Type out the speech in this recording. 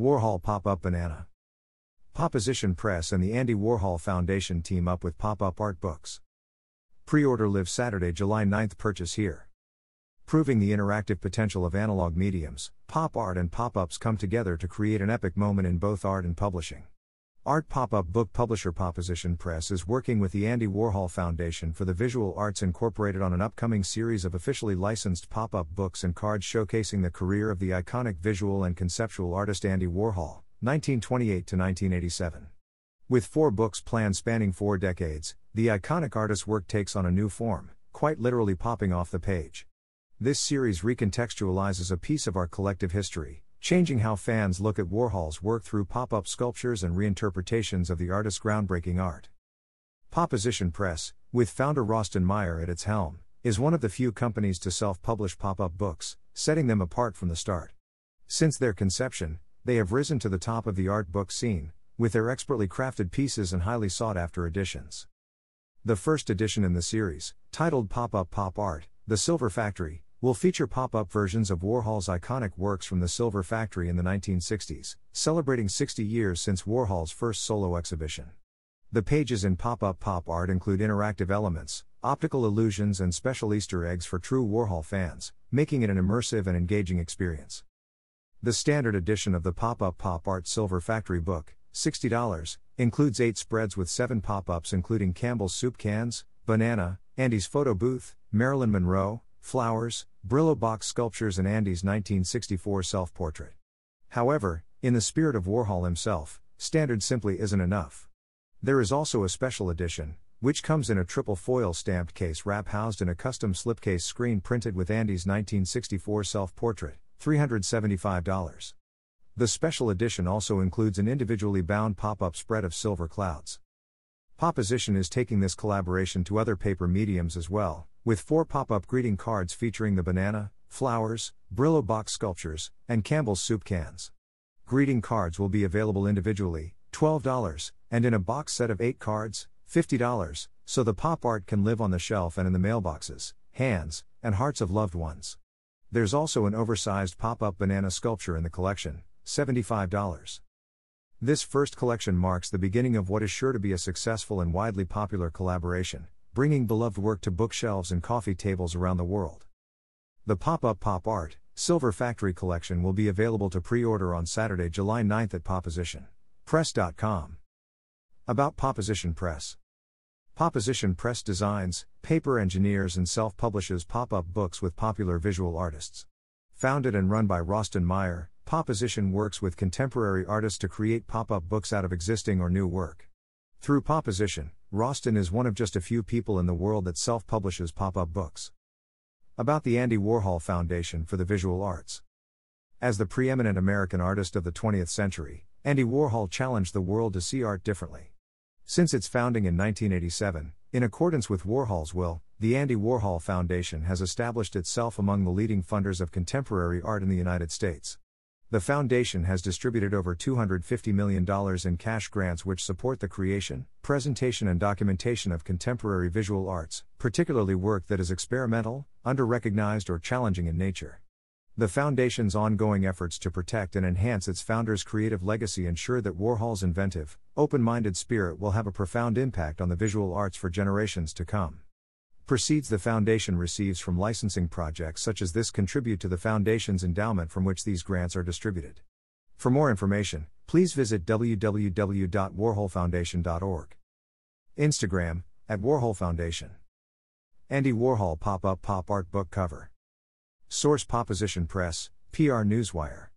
Warhol Pop-Up Banana. Popposition Press and the Andy Warhol Foundation team up with Pop-Up Art Books. Pre-order live Saturday, July 9th. Purchase here. Proving the interactive potential of analog mediums, pop art and pop-ups come together to create an epic moment in both art and publishing. Art pop-up book publisher Popposition Press is working with the Andy Warhol Foundation for the Visual Arts Incorporated on an upcoming series of officially licensed pop-up books and cards showcasing the career of the iconic visual and conceptual artist Andy Warhol, 1928 to 1987. With four books planned spanning four decades, the iconic artist's work takes on a new form, quite literally popping off the page. This series recontextualizes a piece of our collective history, changing how fans look at Warhol's work through pop-up sculptures and reinterpretations of the artist's groundbreaking art. Popposition Press, with founder Rosten Meyer at its helm, is one of the few companies to self-publish pop-up books, setting them apart from the start. Since their conception, they have risen to the top of the art book scene, with their expertly crafted pieces and highly sought-after editions. The first edition in the series, titled Pop-Up Pop Art: The Silver Factory, will feature pop-up versions of Warhol's iconic works from the Silver Factory in the 1960s, celebrating 60 years since Warhol's first solo exhibition. The pages in Pop-Up Pop Art include interactive elements, optical illusions and special Easter eggs for true Warhol fans, making it an immersive and engaging experience. The standard edition of the Pop-Up Pop Art Silver Factory book, $60, includes 8 spreads with 7 pop-ups including Campbell's Soup Cans, Banana, Andy's Photo Booth, Marilyn Monroe, flowers, Brillo box sculptures and Andy's 1964 self-portrait. However, in the spirit of Warhol himself, standard simply isn't enough. There is also a special edition, which comes in a triple foil stamped case wrap housed in a custom slipcase screen printed with Andy's 1964 self-portrait, $375. The special edition also includes an individually bound pop-up spread of Silver Clouds. Popposition is taking this collaboration to other paper mediums as well, with 4 pop-up greeting cards featuring the banana, flowers, Brillo box sculptures, and Campbell's Soup Cans. Greeting cards will be available individually, $12, and in a box set of 8 cards, $50, so the pop art can live on the shelf and in the mailboxes, hands, and hearts of loved ones. There's also an oversized pop-up banana sculpture in the collection, $75. This first collection marks the beginning of what is sure to be a successful and widely popular collaboration, bringing beloved work to bookshelves and coffee tables around the world. The Pop-Up Pop Art, Silver Factory collection will be available to pre-order on Saturday, July 9th at poppositionpress.com. About Popposition Press. Popposition Press designs, paper engineers and self-publishes pop-up books with popular visual artists. Founded and run by Rosten Meyer, Popposition works with contemporary artists to create pop-up books out of existing or new work. Through Popposition, Rosten is one of just a few people in the world that self-publishes pop-up books. About the Andy Warhol Foundation for the Visual Arts. As the preeminent American artist of the 20th century, Andy Warhol challenged the world to see art differently. Since its founding in 1987, in accordance with Warhol's will, the Andy Warhol Foundation has established itself among the leading funders of contemporary art in the United States. The foundation has distributed over $250 million in cash grants which support the creation, presentation and documentation of contemporary visual arts, particularly work that is experimental, under-recognized or challenging in nature. The foundation's ongoing efforts to protect and enhance its founder's creative legacy ensure that Warhol's inventive, open-minded spirit will have a profound impact on the visual arts for generations to come. Proceeds the foundation receives from licensing projects such as this contribute to the foundation's endowment from which these grants are distributed. For more information, please visit www.warholfoundation.org. Instagram, @WarholFoundation. Andy Warhol Pop-Up Pop Art Book Cover. Source: Popposition Press, PR Newswire.